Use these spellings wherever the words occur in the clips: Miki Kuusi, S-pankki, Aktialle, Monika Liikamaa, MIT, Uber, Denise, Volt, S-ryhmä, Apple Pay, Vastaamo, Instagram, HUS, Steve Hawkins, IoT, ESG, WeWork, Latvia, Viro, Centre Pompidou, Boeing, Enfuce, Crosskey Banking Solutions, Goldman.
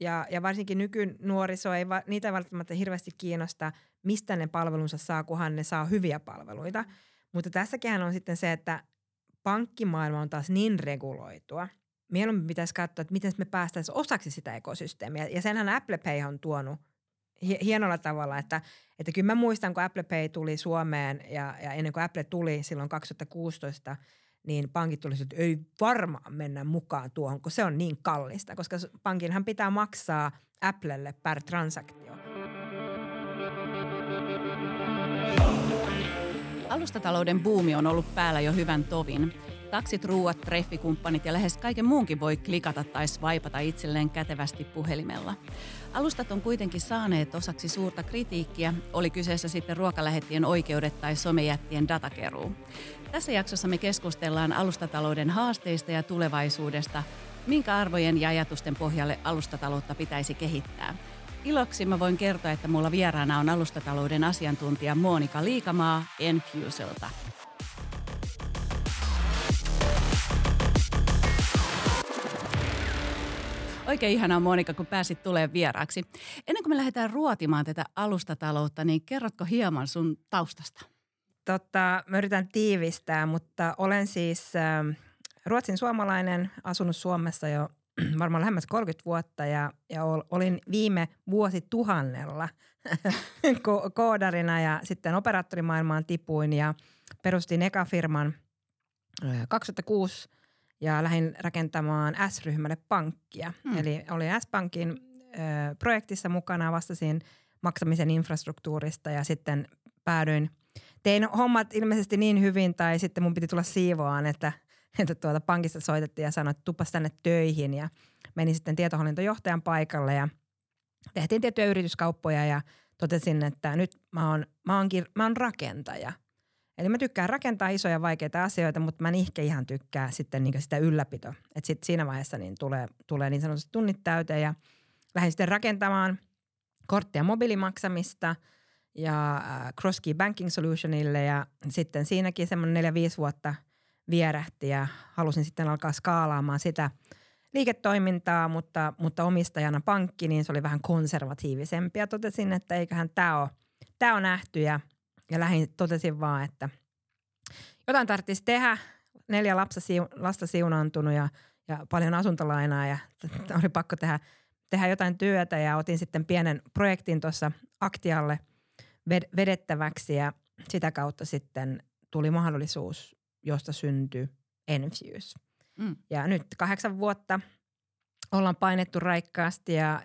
Ja varsinkin nykynuoriso ei niitä välttämättä hirveästi kiinnosta, mistä ne palvelunsa saa, kunhan ne saa hyviä palveluita. Mutta tässäkin on sitten se, että pankkimaailma on taas niin reguloitua. Mieluummin pitäisi katsoa, että miten me päästäisiin osaksi sitä ekosysteemiä. Ja senhän Apple Pay on tuonut hienolla tavalla, että kyllä mä muistan, kun Apple Pay tuli Suomeen ja ennen kuin Apple tuli silloin 2016 – niin pankit tulisi, että ei varmaan mennä mukaan tuohon, kun se on niin kallista, koska pankinhan pitää maksaa Applelle per transaktio. Alustatalouden buumi on ollut päällä jo hyvän tovin. Taksit, ruuat, treffikumppanit ja lähes kaiken muunkin voi klikata tai svaipata itselleen kätevästi puhelimella. Alustat on kuitenkin saaneet osaksi suurta kritiikkiä, oli kyseessä sitten ruokalähettien oikeudet tai somejättien datakeruu. Tässä jaksossa me keskustellaan alustatalouden haasteista ja tulevaisuudesta, minkä arvojen ja ajatusten pohjalle alustataloutta pitäisi kehittää. Iloksi mä voin kertoa, että mulla vieraana on alustatalouden asiantuntija Monika Liikamaa Enfucelta. Oikein ihanaa Monika, kun pääsit tulemaan vieraaksi. Ennen kuin me lähdetään ruotimaan tätä alustataloutta, niin kerrotko hieman sun taustasta? Mä yritän tiivistää, mutta olen siis Ruotsin suomalainen, asunut Suomessa jo varmaan lähemmäs 30 vuotta ja olin viime vuosituhannella koodarina ja sitten operaattorimaailmaan tipuin ja perustin eka firman 2006 ja lähdin rakentamaan S-ryhmälle pankkia. Eli olin S-pankin projektissa mukana, vastasin maksamisen infrastruktuurista ja sitten päädyin. Tein hommat ilmeisesti niin hyvin tai sitten mun piti tulla siivoaan, että pankista soitettiin ja sanoi, että tupas tänne töihin. Ja menin sitten tietohallintojohtajan paikalle ja tehtiin tiettyjä yrityskauppoja ja totesin, että nyt mä oon rakentaja. Eli mä tykkään rakentaa isoja vaikeita asioita, mutta mä en ehkä ihan tykkää sitten niin sitä ylläpitoa. Että sitten siinä vaiheessa niin tulee niin sanotusti tunnit täyteen ja lähdin sitten rakentamaan korttia mobiilimaksamista – ja Crosskey Banking Solutionille ja sitten siinäkin semmoinen 4-5 vuotta vierähti ja halusin sitten alkaa skaalaamaan sitä liiketoimintaa, mutta omistajana pankki, niin se oli vähän konservatiivisempi ja totesin, että eiköhän tämä on nähty ja lähdin totesin vaan, että jotain tarvitsisi tehdä, 4 lasta siunaantunut ja paljon asuntolainaa ja oli pakko tehdä jotain työtä ja otin sitten pienen projektin tuossa Aktialle vedettäväksi ja sitä kautta sitten tuli mahdollisuus, josta syntyi Enfuce. Ja nyt 8 vuotta ollaan painettu raikkaasti ja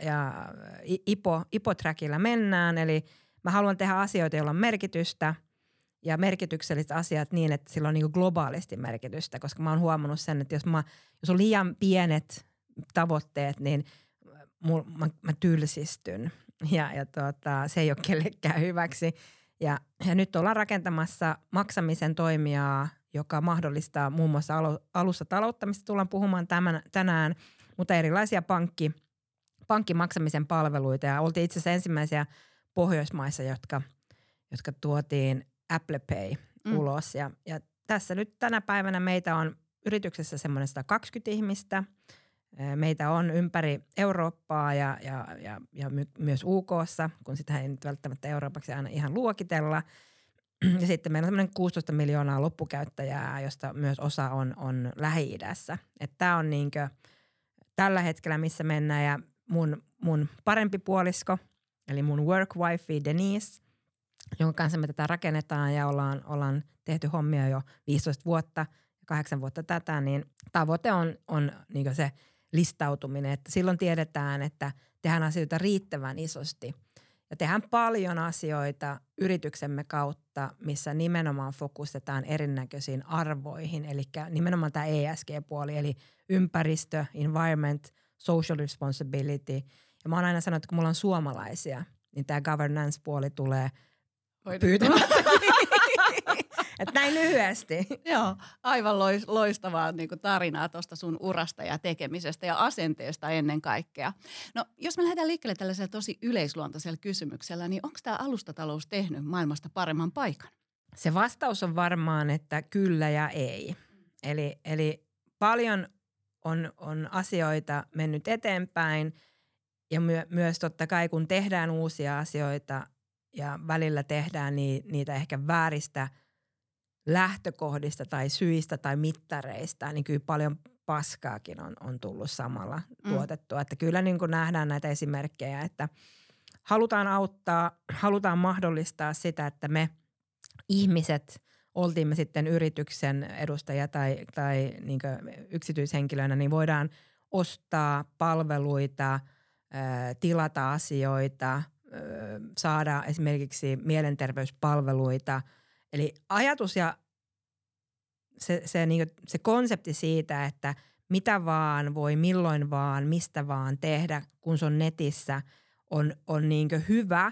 ipotrackilla mennään. Eli mä haluan tehdä asioita, joilla on merkitystä ja merkitykselliset asiat niin, että sillä on niin kuin globaalisti merkitystä. Koska mä oon huomannut sen, että jos on liian pienet tavoitteet, niin mä tylsistyn. Ja se ei ole kellekään hyväksi. Ja nyt ollaan rakentamassa maksamisen toimijaa, joka mahdollistaa muun muassa alustataloutta, mistä tullaan puhumaan tänään, mutta erilaisia pankkimaksamisen palveluita. Ja oltiin itse asiassa ensimmäisiä Pohjoismaissa, jotka tuotiin Apple Pay ulos. Ja tässä nyt tänä päivänä meitä on yrityksessä semmoinen 120 ihmistä. Meitä on ympäri Eurooppaa ja myös UK:ssa, kun sitä ei nyt välttämättä Euroopaksi aina ihan luokitella. Ja sitten meillä on semmoinen 16 miljoonaa loppukäyttäjää, josta myös osa on Lähi-idässä. Että tämä on niinkö tällä hetkellä, missä mennään. Ja mun parempi puolisko, eli mun work wife Denise, jonka kanssa me tätä rakennetaan ja ollaan tehty hommia jo 15 vuotta, 8 vuotta tätä, niin tavoite on niinkö se – listautuminen, että silloin tiedetään, että tehdään asioita riittävän isosti ja tehdään paljon asioita yrityksemme kautta, missä nimenomaan fokustetaan erinäköisiin arvoihin, eli nimenomaan tämä ESG-puoli, eli ympäristö, environment, social responsibility. Ja mä oon aina sanonut, että kun mulla on suomalaisia, niin tämä governance-puoli tulee pyytämättäkin. Että näin lyhyesti. Joo, aivan loistavaa niin kuin tarinaa tuosta sun urasta ja tekemisestä ja asenteesta ennen kaikkea. No, jos me lähdetään liikkeelle tällaisella tosi yleisluontoisella kysymyksellä, niin onko tämä alustatalous tehnyt maailmasta paremman paikan? Se vastaus on varmaan, että kyllä ja ei. Eli paljon on asioita mennyt eteenpäin Ja myös totta kai, kun tehdään uusia asioita ja välillä tehdään niitä ehkä vääristä lähtökohdista tai syistä tai mittareista, niin kyllä paljon paskaakin on tullut samalla tuotettua. Että kyllä niin kuin nähdään näitä esimerkkejä, että halutaan auttaa, halutaan mahdollistaa sitä, että me ihmiset, oltiin me sitten yrityksen edustaja tai niin kuin yksityishenkilönä, niin voidaan ostaa palveluita, tilata asioita, saada esimerkiksi mielenterveyspalveluita. Eli ajatus ja se konsepti siitä, että mitä vaan voi, milloin vaan, mistä vaan tehdä, kun se on netissä, on niin kuin hyvä,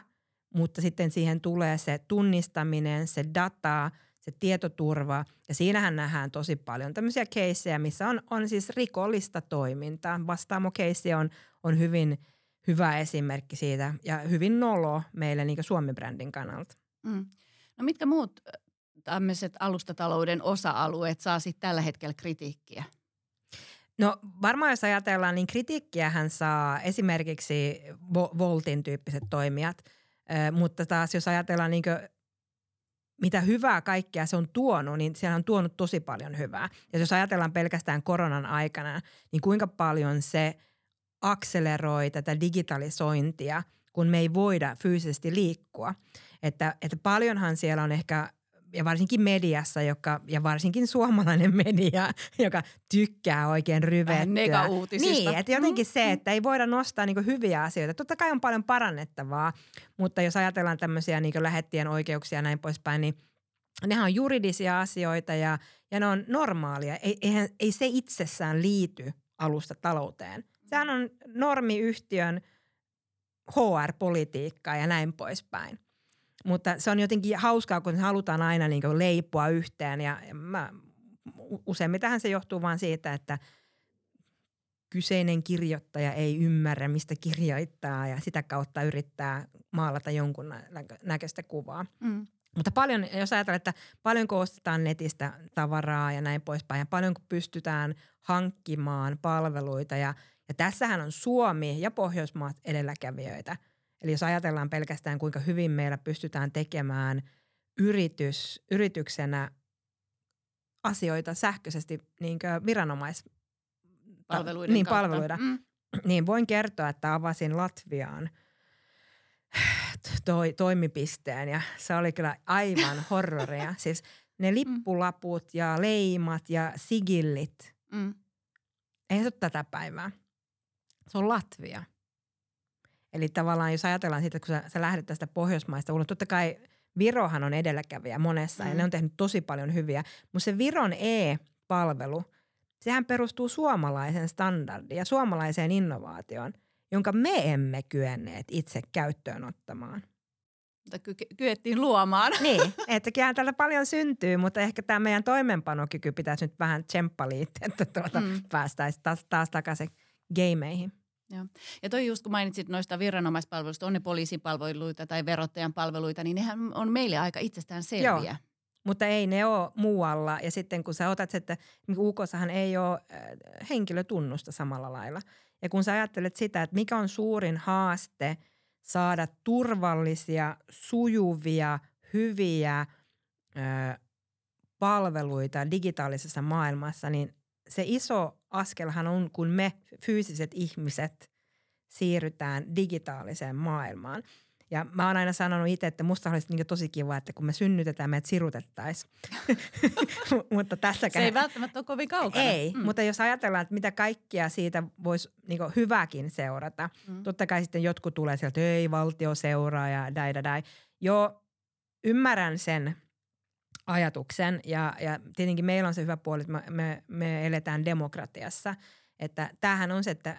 mutta sitten siihen tulee se tunnistaminen, se data, se tietoturva, ja siinähän nähdään tosi paljon tämmöisiä keissejä, missä on siis rikollista toimintaa. Vastaamo-keissi on hyvin hyvä esimerkki siitä ja hyvin nolo meille niin kuin Suomi-brändin kannalta. Mm. No mitkä muut tämmöiset alustatalouden osa-alueet saa sitten tällä hetkellä kritiikkiä? No varmaan jos ajatellaan, niin kritiikkiähän saa esimerkiksi Voltin tyyppiset toimijat, mutta taas jos ajatellaan niin kuin mitä hyvää kaikkea se on tuonut, niin siellä on tuonut tosi paljon hyvää. Ja jos ajatellaan pelkästään koronan aikana, niin kuinka paljon se akseleroi tätä digitalisointia, kun me ei voida fyysisesti liikkua. Että paljonhan siellä on ehkä, ja varsinkin mediassa, ja varsinkin suomalainen media, joka tykkää oikein ryvettyä. Negauutisista. Niin, että jotenkin se, että ei voida nostaa niinku hyviä asioita. Totta kai on paljon parannettavaa, mutta jos ajatellaan tämmöisiä niinku lähettien oikeuksia ja näin poispäin, niin nehän on juridisia asioita ja ne on normaalia. Ei se itsessään liity alustatalouteen. Sehän on normiyhtiön HR-politiikkaa ja näin poispäin. Mutta se on jotenkin hauskaa, kun halutaan aina niin kuin leipua yhteen ja useimmitenhän se johtuu vaan siitä, että kyseinen kirjoittaja ei ymmärrä, mistä kirjoittaa ja sitä kautta yrittää maalata jonkun näköistä kuvaa. Mm. Mutta paljon, jos ajatellaan, että paljonko ostetaan netistä tavaraa ja näin poispäin ja paljonko pystytään hankkimaan palveluita ja tässähän on Suomi ja Pohjoismaat edelläkävijöitä. Eli jos ajatellaan pelkästään, kuinka hyvin meillä pystytään tekemään yrityksenä asioita sähköisesti niin kuin viranomaispalveluiden palveluita, niin voin kertoa, että avasin Latviaan toimipisteen ja se oli kyllä aivan horroria. Siis ne lippulaput ja leimat ja sigillit, eihän se ole tätä päivää. Se on Latvia. Eli tavallaan jos ajatellaan siitä, kun sä lähdet tästä Pohjoismaista ulos, totta kai Virohan on edelläkävijä monessa ja ne on tehnyt tosi paljon hyviä. Mutta se Viron e-palvelu, sehän perustuu suomalaisen standardiin ja suomalaiseen innovaatioon, jonka me emme kyenneet itse käyttöön ottamaan. Mutta kyettiin luomaan. Niin, että kyllähän tällä paljon syntyy, mutta ehkä tämä meidän toimenpanokyky pitäisi nyt vähän tsemppaliitti, että päästäisiin taas takaisin gameihin. Joo. Ja toi just kun mainitsit noista viranomaispalveluista, on ne poliisipalveluita tai verottajan palveluita, niin nehän on meille aika itsestään selviä. Joo, mutta ei ne ole muualla. Ja sitten kun sä otat, että UK:ssahan ei ole henkilötunnusta samalla lailla. Ja kun sä ajattelet sitä, että mikä on suurin haaste saada turvallisia, sujuvia, hyviä palveluita digitaalisessa maailmassa, niin se iso askelhan on, kun me fyysiset ihmiset siirrytään digitaaliseen maailmaan. Ja mä oon aina sanonut itse, että musta olisi niin tosi kiva, että kun me synnytetään, meidät sirutettaisiin. Mutta tässäkään... Se ei välttämättä ole kovin kaukana. Ei, mutta jos ajatellaan, että mitä kaikkia siitä voisi niin hyvääkin seurata. Mm. Totta kai sitten jotkut tulee sieltä, että ei valtio seuraa ja dai. Joo, ymmärrän sen ajatuksen ja tietenkin meillä on se hyvä puoli, että me eletään demokratiassa, että tämähän on se, että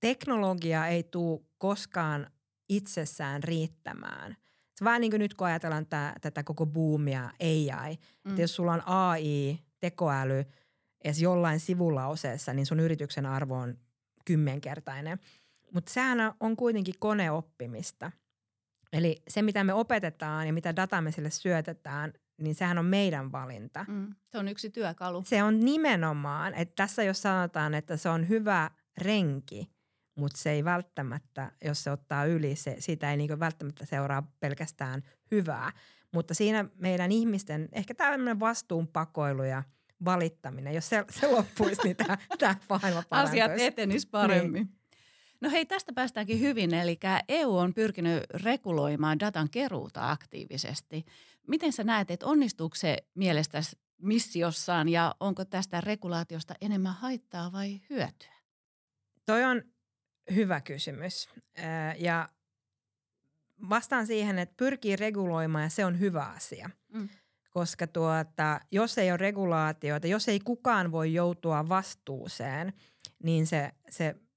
teknologia ei tule koskaan itsessään riittämään. Se vaan niin kuin nyt kun ajatellaan tätä koko boomia AI, että jos sulla on AI, tekoäly edes jollain sivulauseessa, niin sun yrityksen arvo on 10-kertainen, mutta sehän on kuitenkin koneoppimista. Eli se, mitä me opetetaan ja mitä dataa me sille syötetään, niin sehän on meidän valinta. Se on yksi työkalu. Se on nimenomaan, että tässä jos sanotaan, että se on hyvä renki, mutta se ei välttämättä, jos se ottaa yli, siitä ei niinku välttämättä seuraa pelkästään hyvää. Mutta siinä meidän ihmisten, ehkä tämmöinen vastuunpakoilu ja valittaminen, jos se loppuisi, niin tämä maailma parantuisi. Asiat etenisivät paremmin. Niin. No hei, tästä päästäänkin hyvin, eli EU on pyrkinyt reguloimaan datan keruuta aktiivisesti. Miten sä näet, että onnistuuko se mielestäsi missiossaan ja onko tästä regulaatiosta enemmän haittaa vai hyötyä? Toi on hyvä kysymys ja vastaan siihen, että pyrkii reguloimaan ja se on hyvä asia, koska jos ei ole regulaatioita, jos ei kukaan voi joutua vastuuseen, niin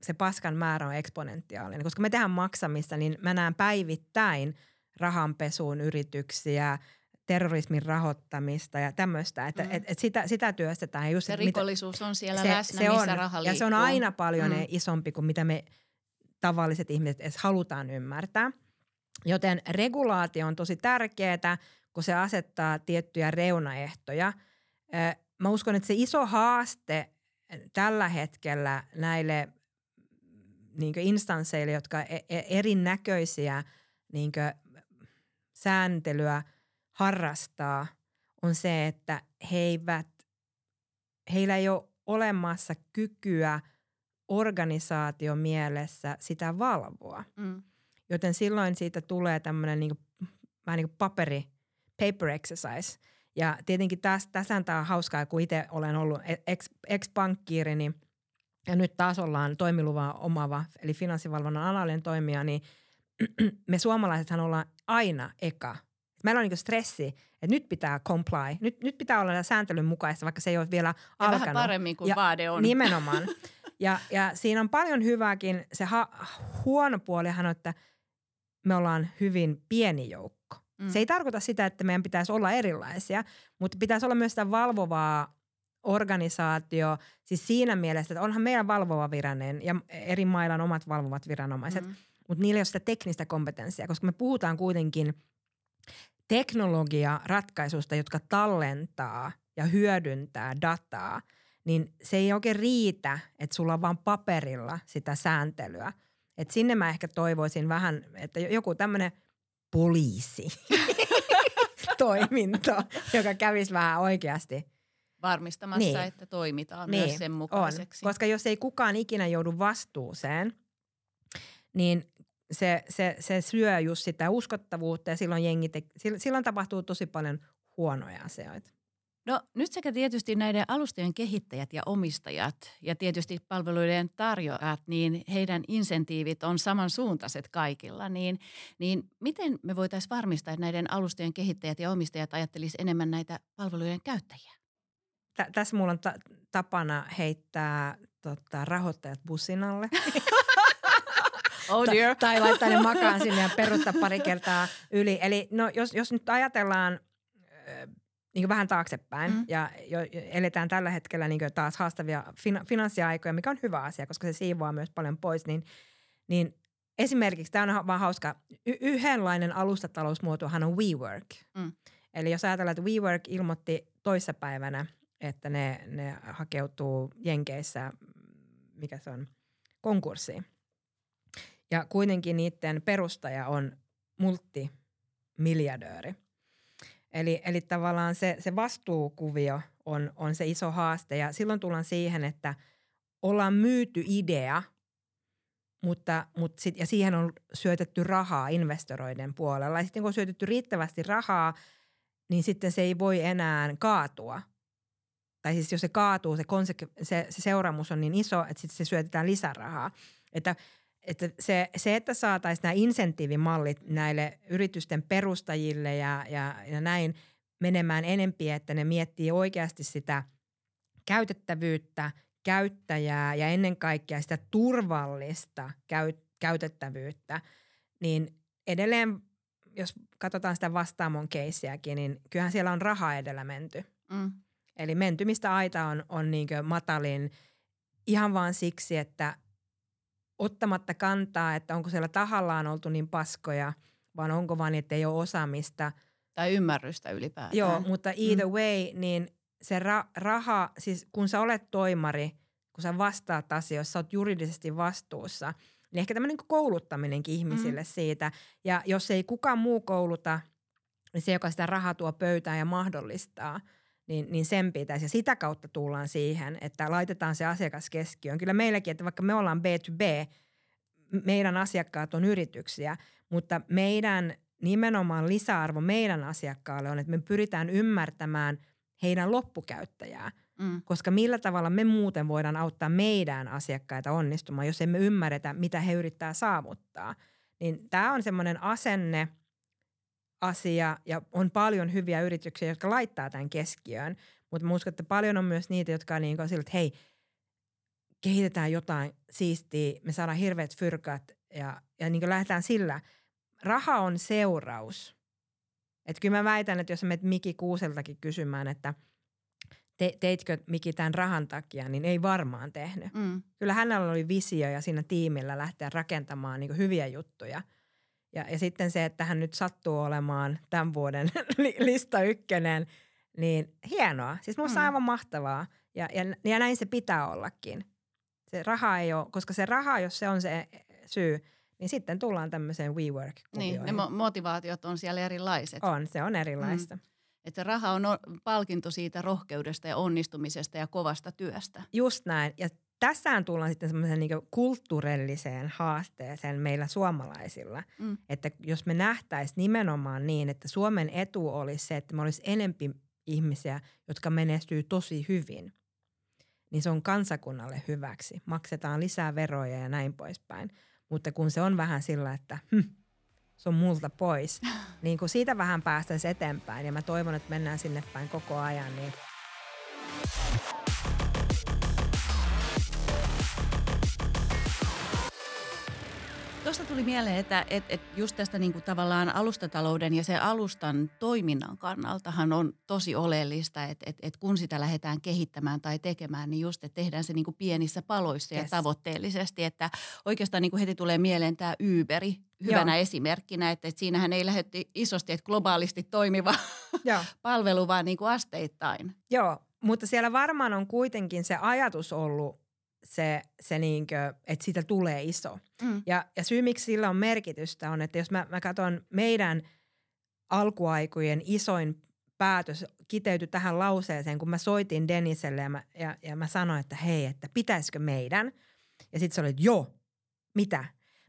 se paskan määrä on eksponentiaalinen. Koska me tehdään maksamista, niin mä näen päivittäin rahanpesuun yrityksiä, terrorismin rahoittamista ja tämmöistä. Että sitä työstetään. Just, se rikollisuus on siellä läsnä, se missä on, raha liikkuu. Ja se on aina paljon isompi kuin mitä me tavalliset ihmiset edes halutaan ymmärtää. Joten regulaatio on tosi tärkeää, kun se asettaa tiettyjä reunaehtoja. Mä uskon, että se iso haaste tällä hetkellä näille niinkö instansseille, jotka erinäköisiä niinkö sääntelyä harrastaa, on se, että heillä ei ole olemassa kykyä organisaatiomielessä sitä valvoa. Joten silloin siitä tulee tämmöinen vähän niin kuin paper exercise. Ja tietenkin tässä tämä on hauskaa, kun itse olen ollut ex-pankkiiri, niin ja nyt taas ollaan toimiluvaa omaava, eli finanssivalvonnan alainen toimija, niin me suomalaisethan ollaan aina eka. Meillä on niin kuin stressi, että nyt pitää comply, nyt pitää olla sääntelyn mukaista, vaikka se ei ole vielä alkanut. Vähän paremmin kuin vaade on. Nimenomaan. Ja siinä on paljon hyvääkin. Se huono puolihan on, että me ollaan hyvin pieni joukko. Se ei tarkoita sitä, että meidän pitäisi olla erilaisia, mutta pitäisi olla myös sitä valvovaa organisaatio, siis siinä mielessä, että onhan meillä valvova viranomainen ja eri mailla on omat valvovat viranomaiset, mutta niillä ei ole sitä teknistä kompetenssia, koska me puhutaan kuitenkin teknologiaratkaisusta, jotka tallentaa ja hyödyntää dataa, niin se ei oikein riitä, että sulla on vaan paperilla sitä sääntelyä. Et sinne mä ehkä toivoisin vähän, että joku tämmöinen poliisi toiminta, joka kävisi vähän oikeasti varmistamassa, niin, että toimitaan myös sen mukaiseksi. On. Koska jos ei kukaan ikinä joudu vastuuseen, niin se syö just sitä uskottavuutta ja silloin, silloin tapahtuu tosi paljon huonoja asioita. No nyt sekä tietysti näiden alustojen kehittäjät ja omistajat ja tietysti palveluiden tarjoajat, niin heidän insentiivit on samansuuntaiset kaikilla. Niin miten me voitaisiin varmistaa, että näiden alustojen kehittäjät ja omistajat ajattelisivat enemmän näitä palvelujen käyttäjiä? Tässä mulla on tapana heittää rahoittajat bussin alle. Oh dear. Tai laittaa ne makaan sinne ja peruuttaa pari kertaa yli. Eli no, jos nyt ajatellaan niin vähän taaksepäin ja eletään tällä hetkellä niin taas haastavia finanssiaikoja, mikä on hyvä asia, koska se siivoaa myös paljon pois, niin esimerkiksi tämä on vaan hauska. Yhdenlainen alustatalousmuotohan on WeWork. Eli jos ajatellaan, että WeWork ilmoitti toissapäivänä, että ne hakeutuu Jenkeissä, mikä se on, konkurssiin. Ja kuitenkin niiden perustaja on multimiljardööri. Eli tavallaan se vastuukuvio on se iso haaste. Ja silloin tullaan siihen, että ollaan myyty idea, mutta siihen on syötetty rahaa investoroiden puolella. Ja sitten kun on syötetty riittävästi rahaa, niin sitten se ei voi enää kaatua. Tai siis jos se kaatuu, se seuraamus on niin iso, että sitten se syötetään lisärahaa. Että se, että saataisiin nämä insentiivimallit näille yritysten perustajille ja näin menemään enempi, että ne miettii oikeasti sitä käytettävyyttä, käyttäjää ja ennen kaikkea sitä turvallista käytettävyyttä, niin edelleen, jos katsotaan sitä Vastaamon keissiäkin, niin kyllähän siellä on rahaa edellä menty. Eli mentymistä aita on niin kuin matalin ihan vaan siksi, että ottamatta kantaa, että onko siellä tahallaan oltu niin paskoja, vaan onko vaan, että ei ole osaamista. Tai ymmärrystä ylipäätään. Joo, mutta either way, niin se raha, siis kun sä olet toimari, kun sä vastaat asioissa, sä oot juridisesti vastuussa, niin ehkä tämmöinen kouluttaminenkin ihmisille siitä. Ja jos ei kukaan muu kouluta, niin se, joka sitä rahaa tuo pöytään ja mahdollistaa, niin sen pitäisi. Ja sitä kautta tullaan siihen, että laitetaan se asiakas keskiöön. Kyllä meilläkin, että vaikka me ollaan B2B, meidän asiakkaat on yrityksiä, mutta meidän nimenomaan lisäarvo meidän asiakkaalle on, että me pyritään ymmärtämään heidän loppukäyttäjää. Koska millä tavalla me muuten voidaan auttaa meidän asiakkaita onnistumaan, jos emme ymmärretä, mitä he yrittää saavuttaa. Niin tämä on semmoinen asenne asia ja on paljon hyviä yrityksiä, jotka laittaa tämän keskiöön. Mutta mä uskon, että paljon on myös niitä, jotka on niin kuin sillä, että hei, kehitetään jotain siistiä, me saadaan hirveät fyrkat ja niin kuin lähdetään sillä. Raha on seuraus. Että kyllä mä väitän, että jos sä menet Miki Kuuseltakin kysymään, että teitkö Miki tämän rahan takia, niin ei varmaan tehnyt. Kyllä hänellä oli visio ja siinä tiimillä lähteä rakentamaan niin kuin hyviä juttuja. Ja sitten se, että hän nyt sattuu olemaan tämän vuoden lista ykkönen, niin hienoa. Siis musta aivan mahtavaa ja näin se pitää ollakin. Se raha ei ole, koska se raha, jos se on se syy, niin sitten tullaan tämmöiseen WeWork-kuvioihin. Niin, ne motivaatiot on siellä erilaiset. On, se on erilaista. Että raha on palkinto siitä rohkeudesta ja onnistumisesta ja kovasta työstä. Just näin. Ja tässähän tullaan sitten semmoiseen niin kuin kulttuurilliseen haasteeseen meillä suomalaisilla. Että jos me nähtäisiin nimenomaan niin, että Suomen etu olisi se, että me olisi enempi ihmisiä, jotka menestyy tosi hyvin, niin se on kansakunnalle hyväksi. Maksetaan lisää veroja ja näin poispäin. Mutta kun se on vähän sillä, että se on multa pois, niin kun siitä vähän päästäisiin eteenpäin ja mä toivon, että mennään sinne päin koko ajan. Niin. Tuosta tuli mieleen, että just tästä niin kuin tavallaan alustatalouden ja se alustan toiminnan kannaltahan on tosi oleellista, että kun sitä lähdetään kehittämään tai tekemään, niin just, että tehdään se niin kuin pienissä paloissa ja tavoitteellisesti. Että oikeastaan niin kuin heti tulee mieleen tämä Uberi hyvänä esimerkkinä, että siinähän ei lähdetty isosti, että globaalisti toimiva palvelu, vaan niin kuin asteittain. Joo, mutta siellä varmaan on kuitenkin se ajatus ollut, se niinkö, että siitä tulee iso. Ja syy, miksi sillä on merkitystä on, että jos mä katson meidän alkuaikojen isoin päätös kiteytyi tähän lauseeseen, kun mä soitin Deniselle ja mä sanoin, että hei, että pitäisikö meidän? Ja sitten se oli, että joo, mitä?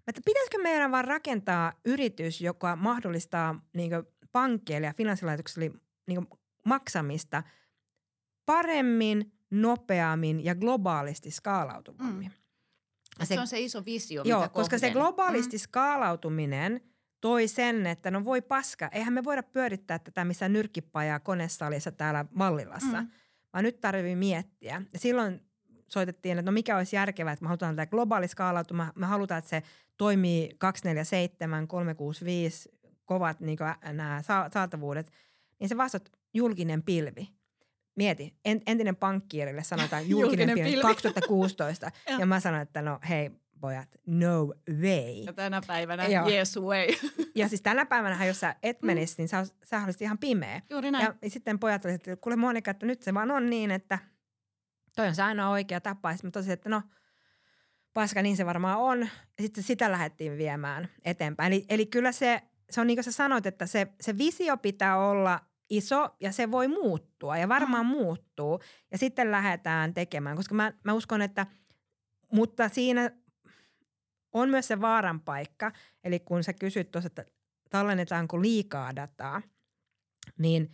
Että pitäisikö meidän vaan rakentaa yritys, joka mahdollistaa niinkö pankkeille ja finanssilaitoksille niinkö maksamista paremmin, nopeammin ja globaalisti skaalautuvammin. Se on se iso visio, mitä kohden. Koska se globaalisti skaalautuminen toi sen, että no voi paska, eihän me voida pyörittää tätä missä nyrkkipajaa konesalissa täällä Vallilassa, vaan nyt tarvii miettiä. Ja silloin soitettiin, että no mikä olisi järkevää, että me halutaan tätä globaali skaalautuma, me halutaan, että se toimii 247, 365, kovat niin kuin nämä saatavuudet, niin se vastat julkinen pilvi. Mieti, entinen pankkiirille sanotaan julkinen pilvi 2016 ja mä sanon, että no hei pojat, no way. Ja tänä päivänä yes way. Ja siis tänä päivänä jos sä et menisi, niin sä olisit ihan pimeä. Juuri näin. Ja sitten pojat olisivat, että kuule Monika, että nyt se vaan on niin, että toi on se ainoa oikea tapa. Ja sitten mä tosin, että no paska, niin se varmaan on. Ja sitten sitä lähdettiin viemään eteenpäin. Eli kyllä se on niin kuin sä sanoit, että se visio pitää olla iso ja se voi muuttua ja varmaan muuttuu ja sitten lähdetään tekemään, koska mä uskon, että mutta siinä on myös se vaaran paikka. Eli kun sä kysyt tuossa, että tallennetaanko liikaa dataa, niin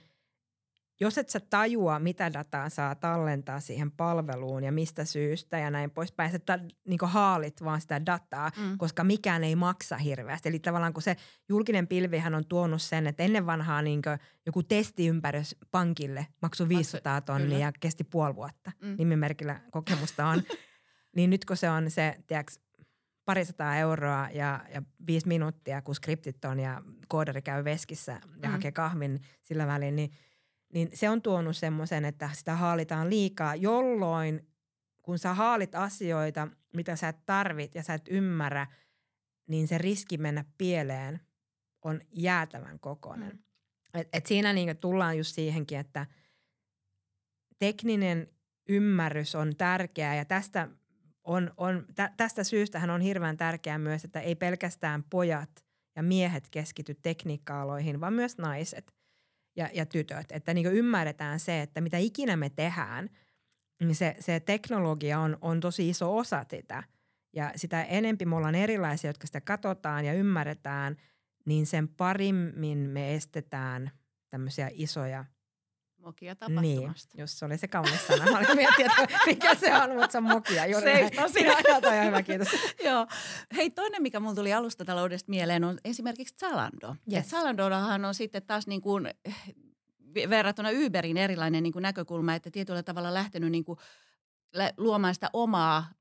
jos et sä tajua, mitä dataa saa tallentaa siihen palveluun ja mistä syystä ja näin poispäin, sä niin kuin haalit vaan sitä dataa, koska mikään ei maksa hirveästi. Eli tavallaan kun se julkinen pilvihän on tuonut sen, että ennen vanhaa niin kuin joku testiympärys pankille maksui 500 tonnia ja kesti puoli vuotta. Nimimerkillä kokemusta on. Niin nyt kun se on se, tiedätkö, parisataa euroa ja 5 minuuttia, kun skriptit on ja koodari käy veskissä ja hakee kahvin sillä väliin, niin se on tuonut semmoisen, että sitä haalitaan liikaa, jolloin kun sä haalit asioita, mitä sä et tarvit ja sä et ymmärrä, niin se riski mennä pieleen on jäätävän kokoinen. Et siinä niinku tullaan just siihenkin, että tekninen ymmärrys on tärkeää ja tästä, tästä syystähän on hirveän tärkeää myös, että ei pelkästään pojat ja miehet keskity tekniikka-aloihin, vaan myös naiset ja tytöt. Että niin kuin ymmärretään se, että mitä ikinä me tehdään, niin se teknologia on tosi iso osa sitä. Ja sitä enempi me ollaan erilaisia, jotka sitä katsotaan ja ymmärretään, niin sen paremmin me estetään tämmöisiä isoja mokia tapahtumasta. Niin, jos se oli se kaunis sana. Mä olin miettinyt, että mikä se on, mutta se on mokia. Juuri näin. Hyvä, kiitos. Joo. Hei, toinen, mikä mulla tuli alustataloudesta mieleen, on esimerkiksi Zalando. Yes. Zalandollahan on sitten taas niin kuin verrattuna Uberin erilainen niin kuin näkökulma, että tietyllä tavalla lähtenyt niin kuin luomaan sitä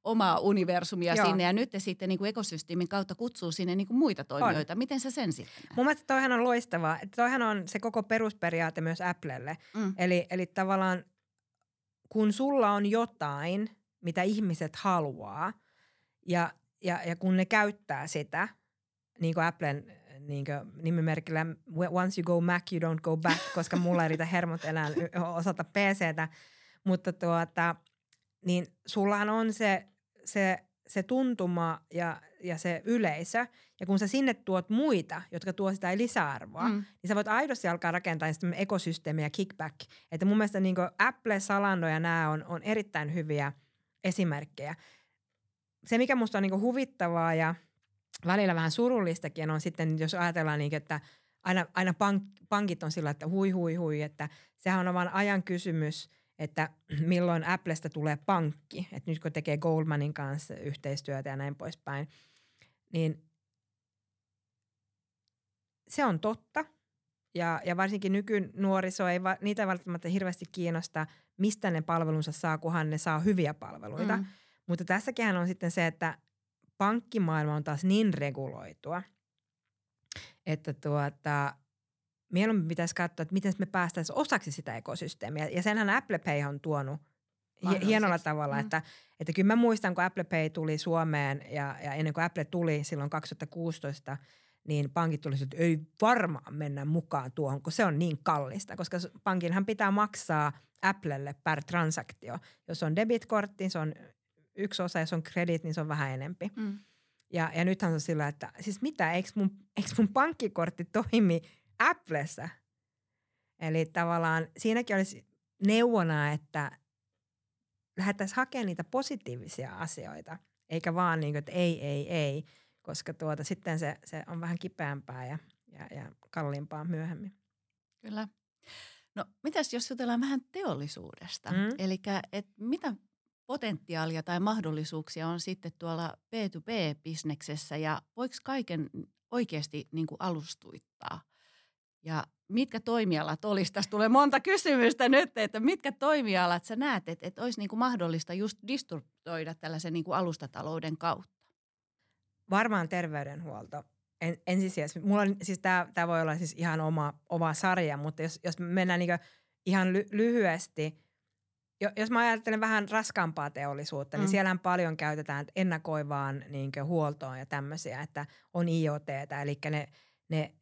omaa universumia Joo. sinne ja nyt te sitten niin kuin ekosysteemin kautta kutsuu sinne niin kuin muita toimijoita. On. Miten sä sen sitten näet? Mun mielestä toihan on loistavaa. Toihan on se koko perusperiaate myös Applelle. Mm. Eli tavallaan kun sulla on jotain, mitä ihmiset haluaa ja kun ne käyttää sitä, niin kuin Applen niin kuin nimimerkillä once you go Mac, you don't go back, koska mulla ei riitä hermot elää osata PCtä, mutta niin sullahan on se tuntuma ja se yleisö. Ja kun sä sinne tuot muita, jotka tuo sitä lisäarvoa, niin sä voit aidosti alkaa rakentaa sitä ekosysteemiä ja kickback. Että mun mielestä niin kuin Apple, Zalando ja nämä on erittäin hyviä esimerkkejä. Se, mikä musta on niin kuin huvittavaa ja välillä vähän surullistakin on sitten, jos ajatellaan niin kuin, että aina pankit on sillä, että hui, että sehän on vaan ajan kysymys, että milloin Applesta tulee pankki, että nyt kun tekee Goldmanin kanssa yhteistyötä ja näin poispäin, niin se on totta. Ja varsinkin nykynuoriso ei niitä välttämättä hirveästi kiinnosta, mistä ne palvelunsa saa, kunhan ne saa hyviä palveluita. Mm. Mutta tässäkin on sitten se, että pankkimaailma on taas niin reguloitua, että mieluummin pitäisi katsoa, että miten me päästäisiin osaksi sitä ekosysteemiä. Ja senhän Apple Pay on tuonut hienolla tavalla. Mm. Että kyllä mä muistan, kun Apple Pay tuli Suomeen ja ennen kuin Apple tuli silloin 2016, niin pankit tuli, että ei varmaan mennä mukaan tuohon, kun se on niin kallista. Koska pankinhan pitää maksaa Applelle per transaktio. Jos on debitkortti, se on yksi osa, jos on credit, niin se on vähän enempi. Mm. Ja nythän se on sillä, että siis mitä, eikö mun pankkikortti toimi Applessa. Eli tavallaan siinäkin olisi neuvona, että lähdettäisiin hakemaan niitä positiivisia asioita, eikä vaan niin kuin, että ei, koska sitten se on vähän kipeämpää ja kalliimpaa myöhemmin. Kyllä. No mitäs jos jutellaan vähän teollisuudesta? Elikkä mitä potentiaalia tai mahdollisuuksia on sitten tuolla B2B-bisneksessä ja voiko kaiken oikeasti niin kuin alustuittaa? Ja mitkä toimialat olisi? Tässä tulee monta kysymystä nyt, että mitkä toimialat sä näet, että olisi niin kuin mahdollista just disruptoida tällaisen niin kuin alustatalouden kautta? Varmaan terveydenhuolto. Ensisijaisesti. Mulla on, siis tämä voi olla siis ihan oma sarja, mutta jos mennään niin kuin ihan lyhyesti. Jos mä ajattelen vähän raskaampaa teollisuutta, niin siellähän paljon käytetään ennakoivaan niin kuin huoltoon ja tämmöisiä, että on IoT:tä, eli ne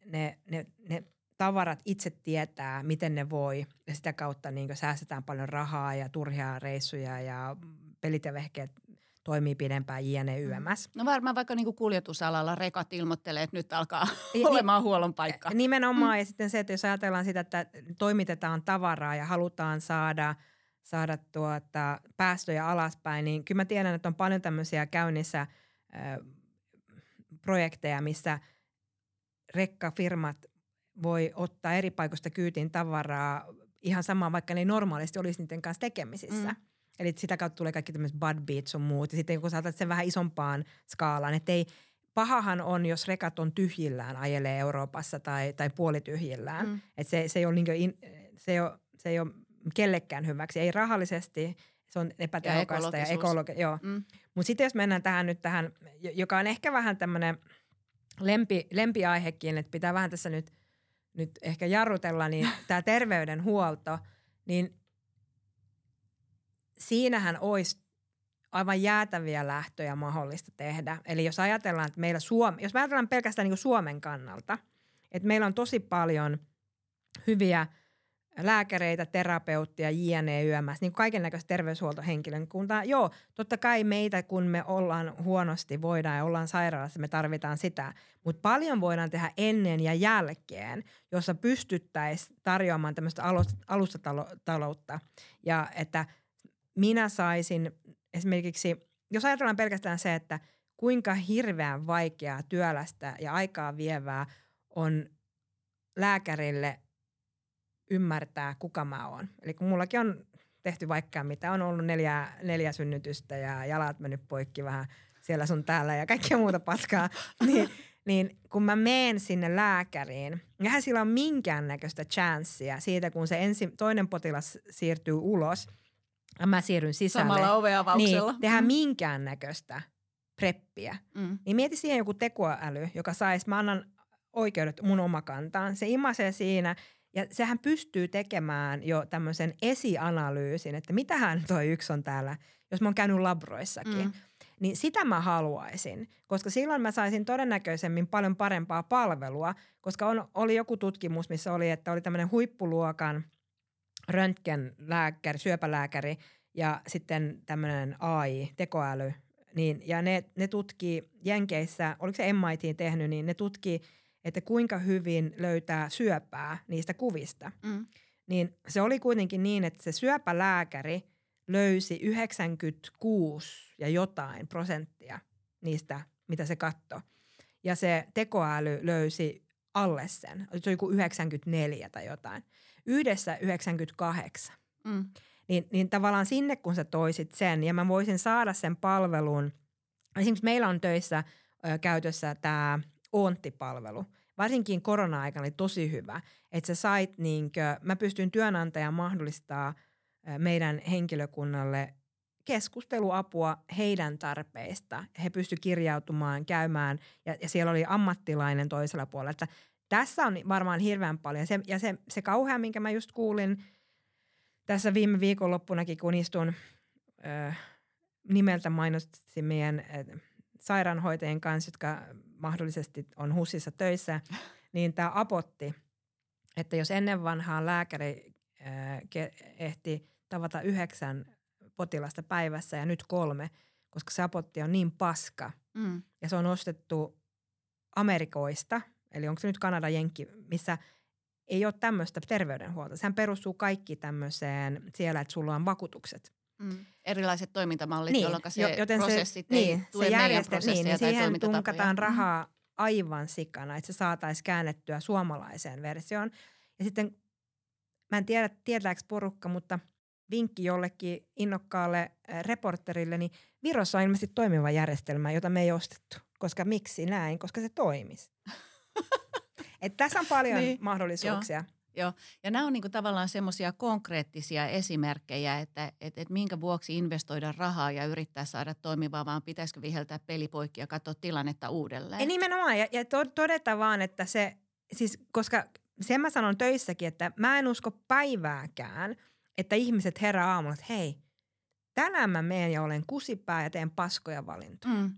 tavarat itse tietää, miten ne voi ja sitä kautta niin säästetään paljon rahaa ja turhia reissuja ja pelit ja vehkeet toimii pidempään jne. YMS. No varmaan vaikka niin kuljetusalalla rekat ilmoittelee, että nyt alkaa olemaan huollon paikka. Nimenomaan ja sitten se, että jos ajatellaan sitä, että toimitetaan tavaraa ja halutaan saada päästöjä alaspäin, niin kyllä mä tiedän, että on paljon tämmöisiä käynnissä projekteja, missä rekkafirmat voi ottaa eri paikoista kyytiin tavaraa ihan samaan, vaikka ne normaalisti olisi niiden kanssa tekemisissä. Eli sitä kautta tulee kaikki tämmöiset bad beats on muut. Ja sitten kun saatat sen vähän isompaan skaalaan, että pahahan on, jos rekat on tyhjillään, ajelee Euroopassa tai puolityhjillään. Että se ei ole kellekään hyväksi. Ei rahallisesti, se on epätehokasta ja ekologista. Joo. Mutta sitten jos mennään tähän, joka on ehkä vähän tämmöinen lempiaihekin, että pitää vähän tässä nyt ehkä jarrutella, niin tämä terveydenhuolto, niin siinähän olisi aivan jäätäviä lähtöjä mahdollista tehdä. Eli jos ajatellaan, että meillä jos me ajatellaan pelkästään niin kuin Suomen kannalta, että meillä on tosi paljon hyviä lääkäreitä, terapeuttia, jne. Yömässä, niin kaiken näköistä terveyshuoltohenkilökuntaa. Joo, totta kai meitä, kun me ollaan huonosti, voidaan ja ollaan sairaalassa, me tarvitaan sitä. Mutta paljon voidaan tehdä ennen ja jälkeen, jossa pystyttäisiin tarjoamaan tämmöistä alustataloutta. Ja että minä saisin esimerkiksi, jos ajatellaan pelkästään se, että kuinka hirveän vaikeaa, työlästä ja aikaa vievää on lääkärille ymmärtää, kuka mä oon. Eli kun mullakin on tehty vaikka mitä, on ollut neljä synnytystä ja jalat mennyt poikki vähän siellä sun täällä ja kaikkea muuta paskaa, niin kun mä menen sinne lääkäriin, eihän sillä ole minkäännäköistä chanssia siitä, kun se toinen potilas siirtyy ulos ja mä siirryn sisälle. Samalla oveavauksella. Niin tehdään minkäännäköistä preppiä. Mm. Niin mieti siihen joku tekoäly, joka saisi, mä annan oikeudet mun omakantaan, se imasee siinä. Ja sehän pystyy tekemään jo tämmöisen esianalyysin, että mitähän toi yksi on täällä, jos mä oon käynyt labroissakin. Mm. Niin sitä mä haluaisin, koska silloin mä saisin todennäköisemmin paljon parempaa palvelua, koska oli joku tutkimus, missä oli, että oli tämmöinen huippuluokan röntgenlääkäri, syöpälääkäri ja sitten tämmöinen AI, tekoäly. Niin, ja ne tutkii Jenkeissä, oliko se MIT tehnyt, niin ne tutkii, että kuinka hyvin löytää syöpää niistä kuvista. Mm. Niin se oli kuitenkin niin, että se syöpälääkäri löysi 96% niistä, mitä se katsoi. Ja se tekoäly löysi alle sen. Se oli joku 94 tai jotain. Yhdessä 98. Mm. Niin tavallaan sinne, kun sä toisit sen, ja mä voisin saada sen palvelun. Esimerkiksi meillä on töissä käytössä tämä Onttipalvelu. Varsinkin korona-aikana oli tosi hyvä, että sä sait niinkö, mä pystyn työnantajan mahdollistaa meidän henkilökunnalle keskusteluapua heidän tarpeista. He pysty kirjautumaan, käymään ja siellä oli ammattilainen toisella puolella. Että tässä on varmaan hirveän paljon se kauhea, minkä mä just kuulin tässä viime viikonloppunakin, kun istun nimeltä mainostettiin meidän sairaanhoitajien kanssa, jotka mahdollisesti on HUSissa töissä, niin tämä apotti, että jos ennen vanhaan lääkäri ehti tavata 9 potilasta päivässä ja nyt 3, koska se apotti on niin paska. Mm. Ja se on ostettu Amerikoista, eli onko se nyt Kanada, Jenkki, missä ei ole tämmöistä terveydenhuolta. Sehän perustuu kaikki tämmöiseen siellä, että sulla on vakuutukset. Mm. Erilaiset toimintamallit, niin, jolloin se prosessit ei tue meidän prosesseja tai siihen toimintatapoja. Tunkataan rahaa aivan sikana, että se saataisiin käännettyä suomalaiseen versioon. Ja sitten, mä en tiedä tietääkö porukka, mutta vinkki jollekin innokkaalle reporterille, niin Virossa on ilmeisesti toimiva järjestelmä, jota me ei ostettu. Koska miksi näin? Koska se toimisi. Että tässä on paljon niin mahdollisuuksia. Joo. Joo, ja nämä on niinku tavallaan semmoisia konkreettisia esimerkkejä, että minkä vuoksi investoida rahaa ja yrittää saada toimivaa, vaan pitäisikö viheltää peli poikki ja katsoa tilannetta uudelleen. Ja nimenomaan, ja todeta vaan, että se, siis koska sen mä sanon töissäkin, että mä en usko päivääkään, että ihmiset herää aamulla, että hei, tänään mä meen ja olen kusipää ja teen paskoja valintoja. Mm.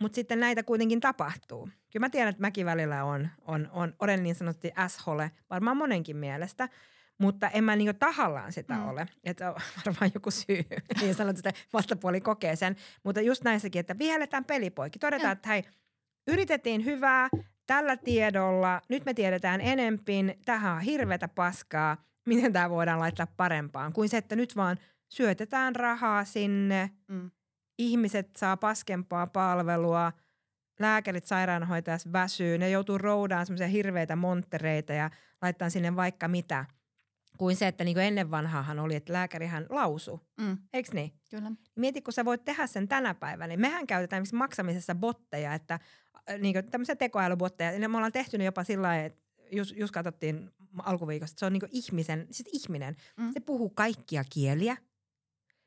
Mutta sitten näitä kuitenkin tapahtuu. Kyllä mä tiedän, että mäkin välillä olen niin sanotusti asshole, varmaan monenkin mielestä, mutta en mä niin tahallaan sitä ole. Että on varmaan joku syy, niin sanotusti vastapuoli kokee sen. Mutta just näissäkin, että vihelletään pelipoikki. Todetaan, että hei, yritettiin hyvää tällä tiedolla, nyt me tiedetään enempin, tähän on hirveätä paskaa, miten tämä voidaan laittaa parempaan. Kuin se, että nyt vaan syötetään rahaa sinne, ihmiset saa paskempaa palvelua, lääkärit, sairaanhoitajat väsyy, ne joutuu roudaan semmoisia hirveitä monttereita ja laittaa sinne vaikka mitä. Kuin se, että niin kuin ennen vanhaahan oli, että lääkärihän lausui, eikö niin? Kyllä. Mieti, kun sä voit tehdä sen tänä päivänä, niin mehän käytetään maksamisessa botteja, että niin kuin tämmöisiä tekoälybotteja, niin me ollaan tehty ne jopa sillä lailla, että jos katsottiin alkuviikosta, että se on niin kuin ihminen, se puhuu kaikkia kieliä.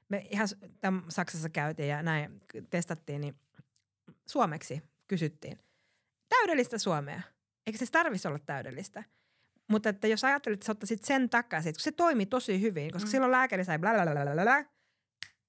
Me ihan tämän Saksassa käytiin ja näin testattiin, niin suomeksi kysyttiin. Täydellistä suomea. Eikä se tarvitsisi olla täydellistä. Mutta että jos ajattelit, että sä ottaisit sen takaisin, kun se toimi tosi hyvin, koska silloin lääkäri sai blablabla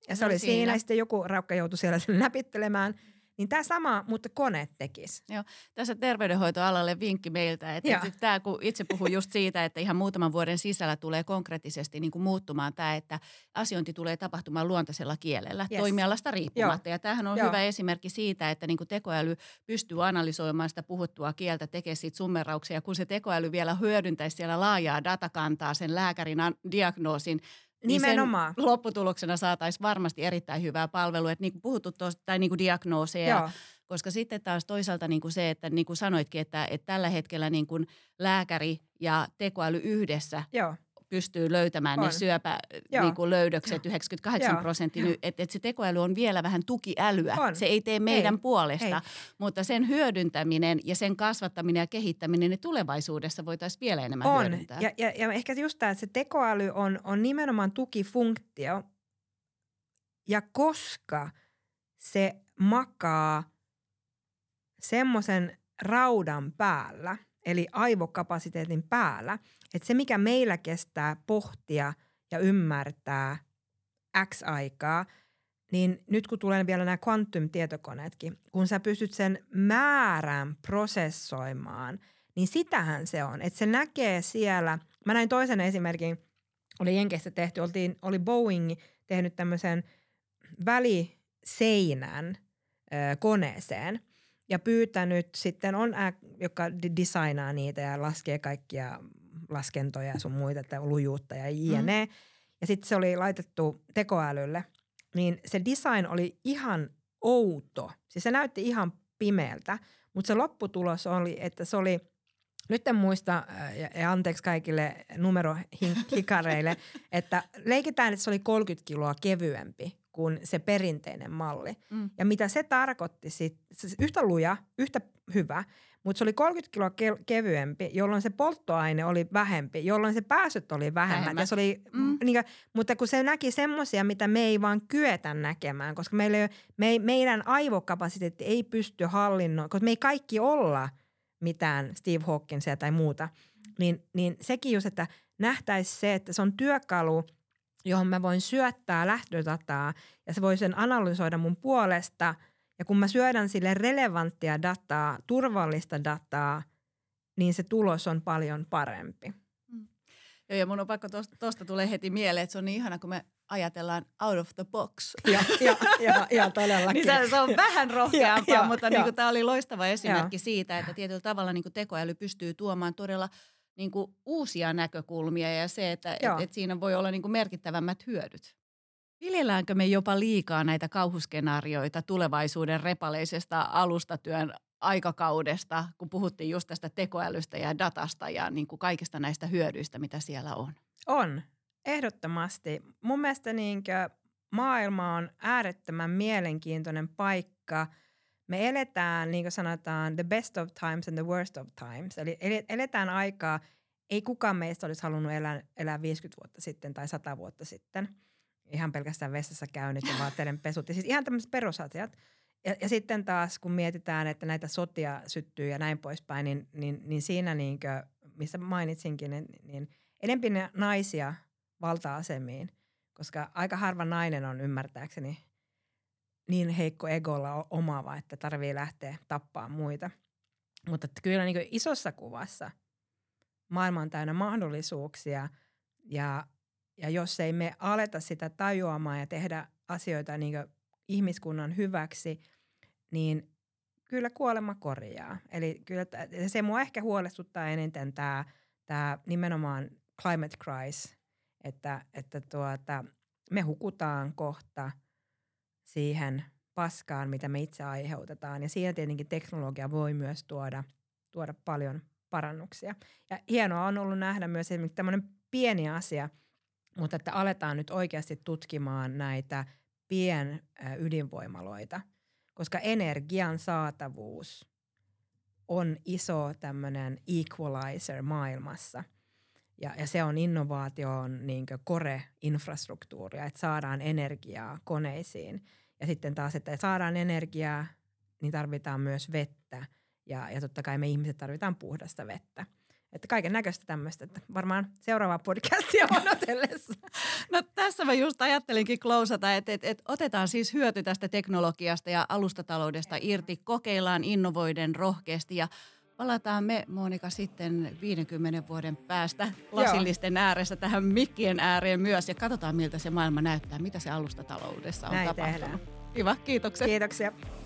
ja se oli siinä. Sitten joku raukka joutui siellä sen läpittelemään. Niin tämä sama, mutta kone tekisi. Joo, tässä terveydenhoitoalalle vinkki meiltä, että tämä kun itse puhun just siitä, että ihan muutaman vuoden sisällä tulee konkreettisesti niin kuin muuttumaan tämä, että asiointi tulee tapahtumaan luontaisella kielellä, yes. toimialasta riippumatta. Joo. Ja tämähän on Joo. hyvä esimerkki siitä, että niin kuin tekoäly pystyy analysoimaan sitä puhuttua kieltä, tekee siitä summerauksia, kun se tekoäly vielä hyödyntäisi siellä laajaa datakantaa sen lääkärin diagnoosin, niin nimenomaan. Sen lopputuloksena saataisiin varmasti erittäin hyvää palvelua, että niin kuin puhuttu tuosta, tai niin kuin diagnooseja, koska sitten taas toisaalta niin kuin se, että niin kuin sanoitkin, että tällä hetkellä niin kuin lääkäri ja tekoäly yhdessä Joo. pystyy löytämään ne syöpälöydökset, niin 98%, että se tekoäly on vielä vähän tukiälyä. On. Se ei tee meidän puolesta, mutta sen hyödyntäminen ja sen kasvattaminen ja kehittäminen, ne tulevaisuudessa voitaisiin vielä enemmän hyödyntää. Ja ehkä just tämä, että se tekoäly on nimenomaan tukifunktio, ja koska se makaa semmoisen raudan päällä, eli aivokapasiteetin päällä, että se mikä meillä kestää pohtia ja ymmärtää X aikaa, niin nyt kun tulee vielä nämä quantum-tietokoneetkin, kun sä pystyt sen määrän prosessoimaan, niin sitähän se on. Että se näkee siellä, mä näin toisen esimerkin, oli Jenkeissä tehty, oli Boeing tehnyt tämmöisen väliseinän koneeseen, ja pyytänyt sitten on joka designaa niitä ja laskee kaikkia laskentoja ja sun muita, että lujuutta ja jne. Ja sitten se oli laitettu tekoälylle. Niin se design oli ihan outo. Siis se näytti ihan pimeältä. Mutta se lopputulos oli, että se oli, nyt en muista, ja anteeksi kaikille numerohikareille, että leikitään, että se oli 30 kiloa kevyempi kuin se perinteinen malli. Ja mitä se tarkoitti sitten, siis yhtä luja, yhtä hyvä, mutta se oli 30 kiloa kevyempi, jolloin se polttoaine oli vähempi, jolloin se pääsyt oli vähemmän. Ja se oli, niin, mutta kun se näki semmoisia, mitä me ei vaan kyetä näkemään, koska meidän aivokapasiteetti ei pysty hallinnoimaan, koska me ei kaikki olla mitään Steve Hawkinsia tai muuta, niin sekin just, että nähtäisi se, että se on työkalu, johon mä voin syöttää lähtödataa ja se voi sen analysoida mun puolesta. Ja kun mä syödän sille relevanttia dataa, turvallista dataa, niin se tulos on paljon parempi. Joo, ja mun on pakko, tosta tulee heti mieleen, että se on niin ihana, kun me ajatellaan out of the box. Joo, todellakin. Niin se on vähän rohkeampaa, mutta niin tämä oli loistava esimerkki siitä, että tietyllä tavalla niin tekoäly pystyy tuomaan todella niin kuin uusia näkökulmia ja se, että et siinä voi olla niin kuin merkittävämmät hyödyt. Viljelläänkö me jopa liikaa näitä kauhuskenaarioita tulevaisuuden repaleisesta alustatyön aikakaudesta, kun puhuttiin just tästä tekoälystä ja datasta ja niin kuin kaikista näistä hyödyistä, mitä siellä on? On, ehdottomasti. Mun mielestä maailma on äärettömän mielenkiintoinen paikka. Me eletään, niin kuin sanotaan, the best of times and the worst of times. Eli eletään aikaa, ei kukaan meistä olisi halunnut elää 50 vuotta sitten tai 100 vuotta sitten. Ihan pelkästään vessassa käynyt ja vaatteiden pesut. Ja siis ihan tämmöiset perusasiat. Ja sitten taas, kun mietitään, että näitä sotia syttyy ja näin poispäin, niin siinä, niin kuin, missä mainitsinkin, niin enempi naisia valta-asemiin, koska aika harva nainen on ymmärtääkseni niin heikko egolla omaava, että tarvii lähteä tappaa muita. Mutta kyllä niin kuin isossa kuvassa maailma on täynnä mahdollisuuksia ja jos ei me aleta sitä tajuamaan ja tehdä asioita niin kuin ihmiskunnan hyväksi, niin kyllä kuolema korjaa. Eli kyllä se mua ehkä huolestuttaa eniten tämä nimenomaan climate crisis, että me hukutaan kohta siihen paskaan, mitä me itse aiheutetaan. Ja siihen tietenkin teknologia voi myös tuoda paljon parannuksia. Ja hienoa on ollut nähdä myös esimerkiksi tämmöinen pieni asia, mutta että aletaan nyt oikeasti tutkimaan näitä pienydinvoimaloita, koska energian saatavuus on iso tämmöinen equalizer maailmassa. Ja se on innovaation niin kuin core-infrastruktuuria, että saadaan energiaa koneisiin. Ja sitten taas, että saadaan energiaa, niin tarvitaan myös vettä. Ja totta kai me ihmiset tarvitaan puhdasta vettä. Että kaiken näköistä tämmöistä, että varmaan seuraavaa podcastia odotellessa. No tässä mä just ajattelinkin klousata, että otetaan siis hyöty tästä teknologiasta ja alustataloudesta irti, kokeillaan innovoiden rohkeasti ja palataan me, Monika, sitten 50 vuoden päästä lasillisten ääressä tähän mikkien ääreen myös ja katsotaan miltä se maailma näyttää, mitä se alustataloudessa on tapahtunut. Näin tehdään. Kiva, kiitoksia. Kiitoksia.